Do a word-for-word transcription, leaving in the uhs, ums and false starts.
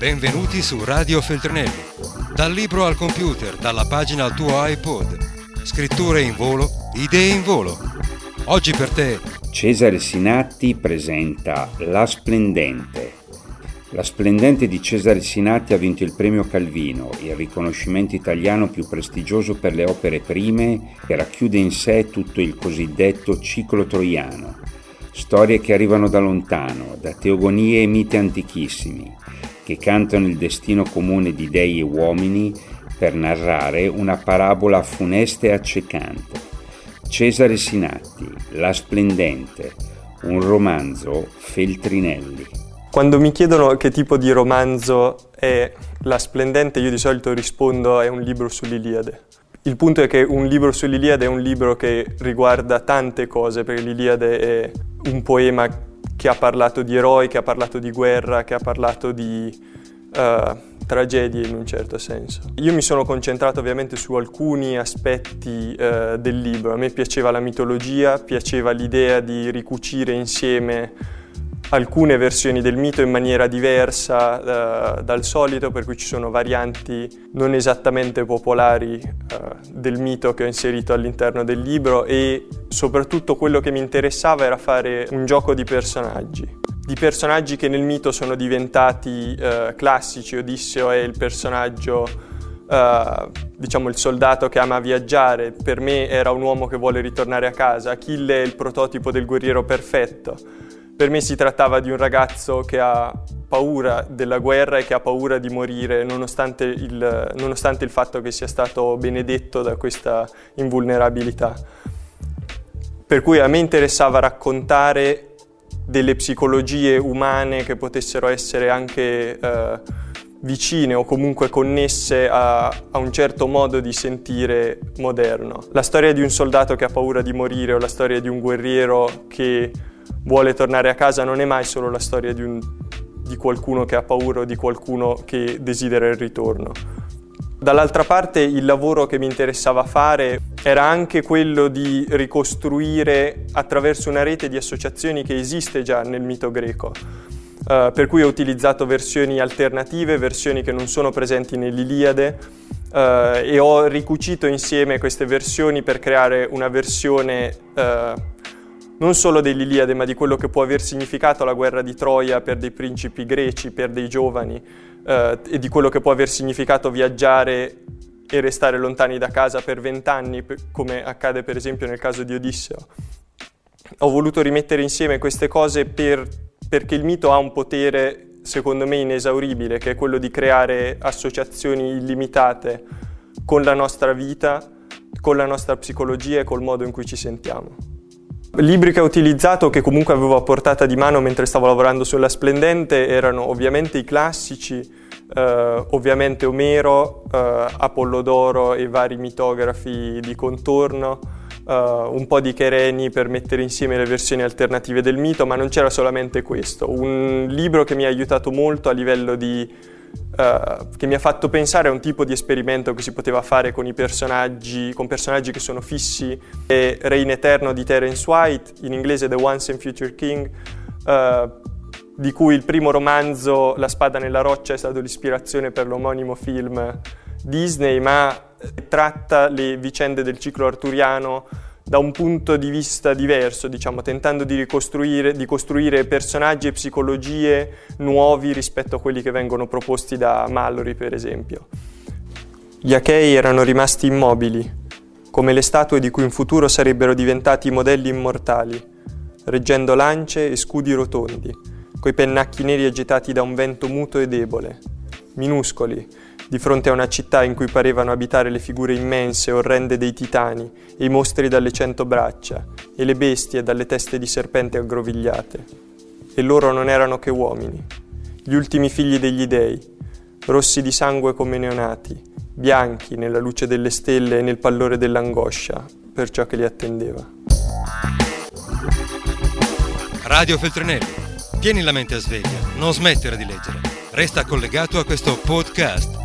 Benvenuti su Radio Feltrinelli. Dal libro al computer, dalla pagina al tuo iPod. Scritture in volo, idee in volo. Oggi per te Cesare Sinatti presenta La Splendente. La Splendente di Cesare Sinatti ha vinto il premio Calvino, il riconoscimento italiano più prestigioso per le opere prime, che racchiude in sé tutto il cosiddetto Ciclo Troiano. Storie che arrivano da lontano, da teogonie e miti antichissimi, che cantano il destino comune di dei e uomini per narrare una parabola funesta e accecante. Cesare Sinatti, La Splendente, un romanzo Feltrinelli. Quando mi chiedono che tipo di romanzo è La Splendente, io di solito rispondo è un libro sull'Iliade. Il punto è che un libro sull'Iliade è un libro che riguarda tante cose, perché l'Iliade è un poema che ha parlato di eroi, che ha parlato di guerra, che ha parlato di uh, tragedie in un certo senso. Io mi sono concentrato ovviamente su alcuni aspetti uh, del libro. A me piaceva la mitologia, piaceva l'idea di ricucire insieme alcune versioni del mito in maniera diversa uh, dal solito, per cui ci sono varianti non esattamente popolari uh, del mito che ho inserito all'interno del libro, e soprattutto quello che mi interessava era fare un gioco di personaggi. Di personaggi che nel mito sono diventati uh, classici. Odisseo è il personaggio... Uh, diciamo il soldato che ama viaggiare, per me era un uomo che vuole ritornare a casa. Achille è il prototipo del guerriero perfetto, per me si trattava di un ragazzo che ha paura della guerra e che ha paura di morire nonostante il, nonostante il fatto che sia stato benedetto da questa invulnerabilità. Per cui a me interessava raccontare delle psicologie umane che potessero essere anche... Uh, vicine o comunque connesse a, a un certo modo di sentire moderno. La storia di un soldato che ha paura di morire o la storia di un guerriero che vuole tornare a casa non è mai solo la storia di, un, di qualcuno che ha paura o di qualcuno che desidera il ritorno. Dall'altra parte il lavoro che mi interessava fare era anche quello di ricostruire attraverso una rete di associazioni che esiste già nel mito greco. Uh, per cui ho utilizzato versioni alternative, versioni che non sono presenti nell'Iliade uh, e ho ricucito insieme queste versioni per creare una versione uh, non solo dell'Iliade ma di quello che può aver significato la guerra di Troia per dei principi greci, per dei giovani uh, e di quello che può aver significato viaggiare e restare lontani da casa per vent'anni, come accade per esempio nel caso di Odisseo. Ho voluto rimettere insieme queste cose per perché il mito ha un potere, secondo me, inesauribile, che è quello di creare associazioni illimitate con la nostra vita, con la nostra psicologia e col modo in cui ci sentiamo. Libri che ho utilizzato, che comunque avevo a portata di mano mentre stavo lavorando sulla Splendente, erano ovviamente i classici, eh, ovviamente Omero, eh, Apollodoro e vari mitografi di contorno, Uh, un po' di Kerényi per mettere insieme le versioni alternative del mito, ma non c'era solamente questo. Un libro che mi ha aiutato molto a livello di... Uh, che mi ha fatto pensare a un tipo di esperimento che si poteva fare con i personaggi, con personaggi che sono fissi, è Reign Eterno di Terence White, in inglese The Once and Future King, uh, di cui il primo romanzo, La spada nella roccia, è stato l'ispirazione per l'omonimo film Disney, ma tratta le vicende del ciclo arturiano da un punto di vista diverso, diciamo, tentando di ricostruire di costruire personaggi e psicologie nuovi rispetto a quelli che vengono proposti da Mallory, per esempio. Gli Achei erano rimasti immobili, come le statue di cui in futuro sarebbero diventati modelli immortali, reggendo lance e scudi rotondi, coi pennacchi neri agitati da un vento muto e debole, minuscoli, di fronte a una città in cui parevano abitare le figure immense, orrende dei titani, e i mostri dalle cento braccia, e le bestie dalle teste di serpente aggrovigliate. E loro non erano che uomini, gli ultimi figli degli dei, rossi di sangue come neonati, bianchi nella luce delle stelle e nel pallore dell'angoscia, per ciò che li attendeva. Radio Feltrinelli, tieni la mente a sveglia, non smettere di leggere. Resta collegato a questo podcast.